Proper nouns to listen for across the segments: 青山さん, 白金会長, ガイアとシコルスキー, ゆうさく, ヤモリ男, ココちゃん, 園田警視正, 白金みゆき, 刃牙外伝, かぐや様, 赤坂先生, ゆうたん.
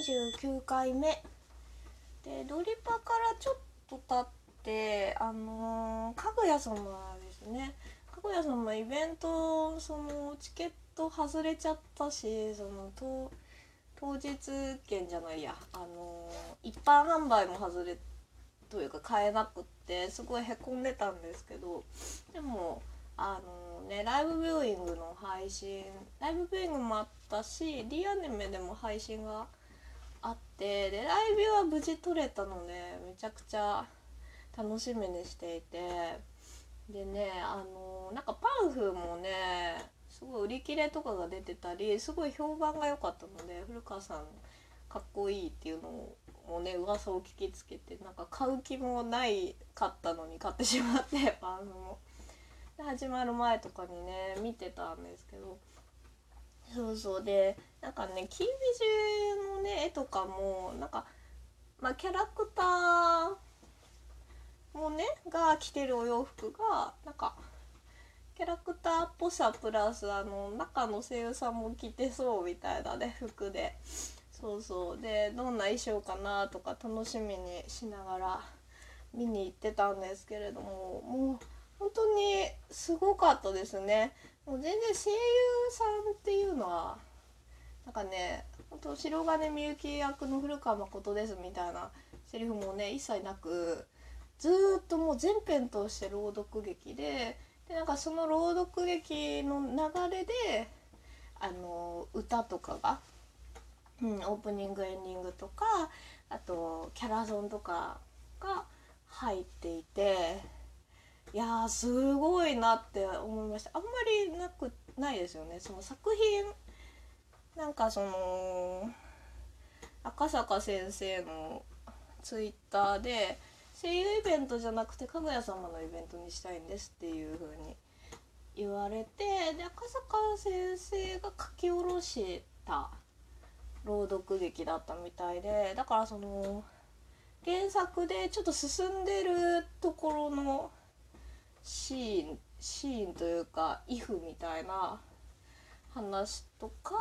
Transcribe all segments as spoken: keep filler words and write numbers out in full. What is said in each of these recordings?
にじゅうきゅうかいめで、ドリパからちょっと経ってあのー、かぐや様ですね。かぐや様イベント、そのチケット外れちゃったし、その当当日券じゃないや、あのー、一般販売も外れというか買えなくって、すごいへこんでたんですけど、でもあのね、ライブビューイングの配信、ライブビューイングもあったし D アニメでも配信があって、でライブは無事撮れたのでめちゃくちゃ楽しみにしていて、でね、あのなんかパンフもねすごい売り切れとかが出てたり、すごい評判が良かったので、古川さんかっこいいっていうのをもね、噂を聞きつけて、なんか買う気もないかったのに買ってしまって、パンフも始まる前とかにね見てたんですけど、そうそう、でなんかねキービジュのね絵とかもなんか、まあ、キャラクターもねが着てるお洋服がなんかキャラクターっぽさプラスあの中の声優さんも着てそうみたいなね服で、そうそう、でどんな衣装かなとか楽しみにしながら見に行ってたんですけれども、もう本当にすごかったですね。もう全然声優さんっていうのはなんかね、本当白金みゆき役の古川誠ですみたいなセリフもね一切なく、ずっともう全編通して朗読劇で、でなんかその朗読劇の流れであの歌とかが、うん、オープニングエンディングとか、あとキャラソンとかが入っていて。いやーすごいなって思いました。あんまりなくないですよね、その作品。なんかその赤坂先生のツイッターで声優イベントじゃなくてかぐや様のイベントにしたいんですっていう風に言われて、で赤坂先生が書き下ろした朗読劇だったみたいで、だからその原作でちょっと進んでるところのシーン、シーンというかイフみたいな話とか、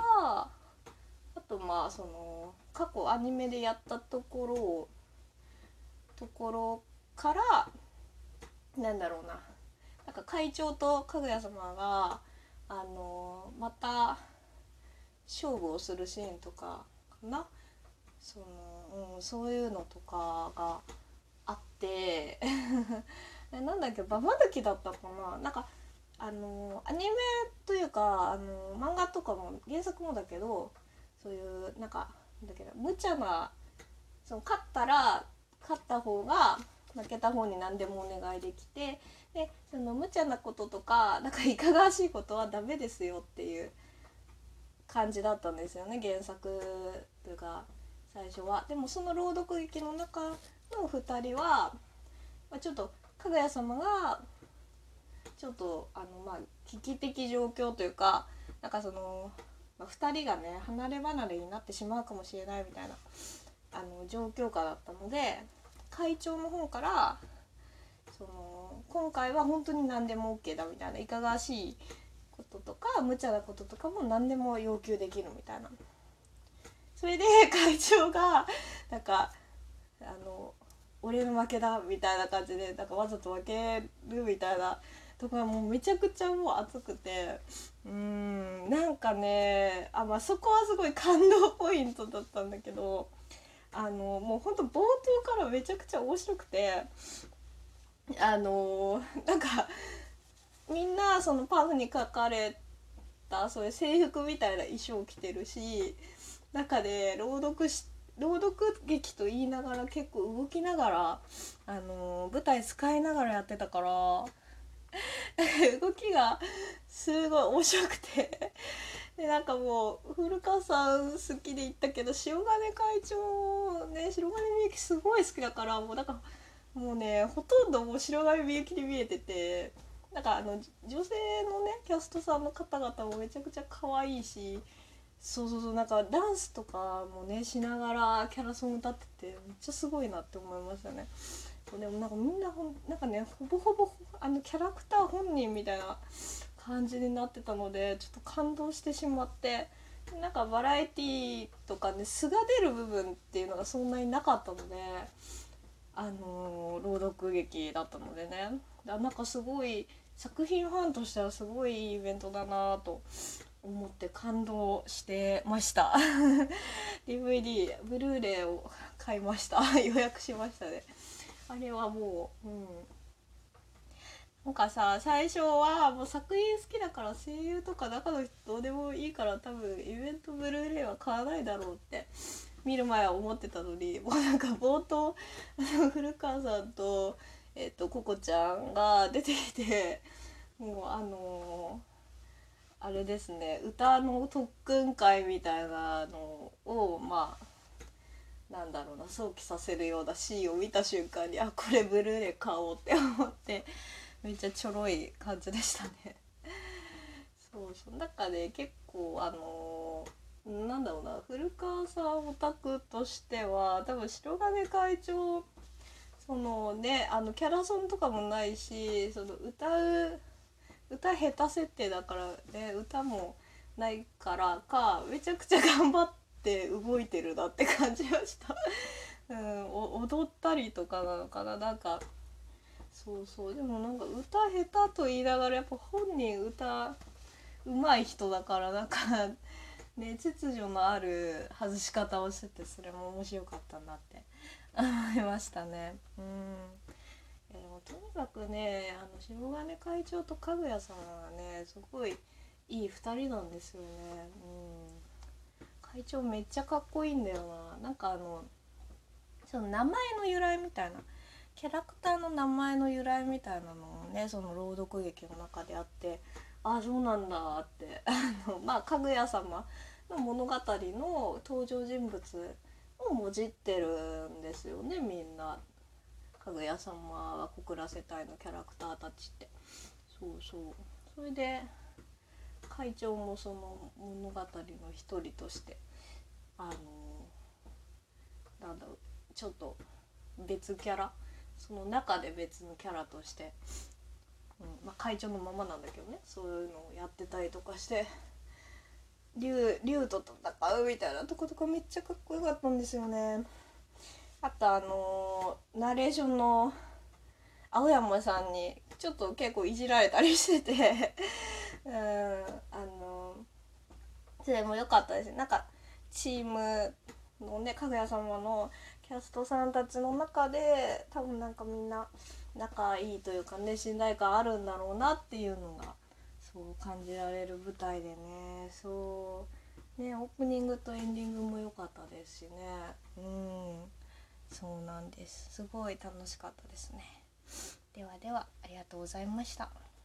あとまあその過去アニメでやったところをところからなんだろうな、なんか会長とかぐや様があのまた勝負をするシーンとかかな、その、うん、そういうのとかがあってなんだっけ、ババ抜きだったかな、なんかあのアニメというかあの漫画とかも原作もだけど、そういうなんかなんだっけな、無茶な、その勝ったら勝った方が負けた方に何でもお願いできて、でその無茶なこととかなんかいかがわしいことはダメですよっていう感じだったんですよね、原作というか最初は。でもその朗読劇の中のふたりは、まあ、ちょっとかぐや様がちょっとあのまあ危機的状況というか、なんかその、まあ、ふたりがね離れ離れになってしまうかもしれないみたいなあの状況下だったので、会長の方からその今回は本当に何でも OK だみたいな、いかがわしいこととか無茶なこととかも何でも要求できるみたいな。それで会長がなんかあの俺の負けだみたいな感じでなんかわざと負けるみたいなところがもうめちゃくちゃもう熱くて、うーんなんかね、あ、まあ、そこはすごい感動ポイントだったんだけど、あのもうほんと冒頭からめちゃくちゃ面白くて、あのなんかみんなそのパフに書かれたそういう制服みたいな衣装を着てるし、中で朗読して朗読劇と言いながら結構動きながら、あのー、舞台使いながらやってたから動きがすごい面白くてでなんかもう古川さん好きで言ったけど、白金会長ね、白金みゆきすごい好きだから、もうなんかもうねほとんどもう白金みゆきに見えてて、なんかあの女性のねキャストさんの方々もめちゃくちゃ可愛いし、そうそうそう、なんかダンスとかもねしながらキャラソン歌っててめっちゃすごいなって思いましたね。でもなんかみんなほなんかねほぼほぼあのキャラクター本人みたいな感じになってたので、ちょっと感動してしまって、なんかバラエティとかね、素が出る部分っていうのがそんなになかったので、あのー、朗読劇だったのでね、だなんかすごい作品ファンとしてはすごいイベントだなと思って感動してましたディーブイディー ブルーレイを買いました予約しましたね。あれはもう、うん、なんかさ、最初はもう作品好きだから声優とか中の人どうでもいいから多分イベントブルーレイは買わないだろうって見る前は思ってたのに、もうなんか冒頭古川さんとえっとココちゃんが出てきて、もうあのー、あれですね、歌の特訓会みたいなのをまあなんだろうな、想起させるようなシーンを見た瞬間に、あ、これブルーレイ買おうって思って、めっちゃちょろい感じでしたねそう、その中で結構あのー、なんだろうな、古川さんオタクとしては多分白金会長、そのね、あのキャラソンとかもないし、その歌う歌下手設定だからね、歌もないからか、めちゃくちゃ頑張って動いてるなって感じましたうん、踊ったりとかなのかな、なんかそうそう、でもなんか歌下手と言いながらやっぱ本人歌上手い人だから、なんかね、秩序のある外し方をしてて、それも面白かったなって思いましたね。うん、えー、でもとにかくね、あの白金会長とかぐやさんはね、すごいいいふたりなんですよね。うん、会長めっちゃかっこいいんだよな。なんかあのその名前の由来みたいな、キャラクターの名前の由来みたいなのをね、その朗読劇の中であって、ああそうなんだってあの、まあ、かぐや様の物語の登場人物をもじってるんですよね、みんな。かぐや様は小倉世帯のキャラクターたちって、そうそう、それで会長もその物語の一人として、あのなんだろう、ちょっと別キャラ、その中で別のキャラとして、うん、まあ、会長のままなんだけどね、そういうのをやってたりとかして、竜、竜と戦うみたいなとことかめっちゃかっこよかったんですよね。あとあのー、ナレーションの青山さんにちょっと結構いじられたりしててうん、あのー、それも良かったですね。なんかチームのね、かぐや様のキャストさんたちの中で多分なんかみんな仲いいというかね、信頼感あるんだろうなっていうのがそう感じられる舞台でね、そうね、オープニングとエンディングも良かったですしね、うん、そうなんです、すごい楽しかったですね。ではでは、ありがとうございました。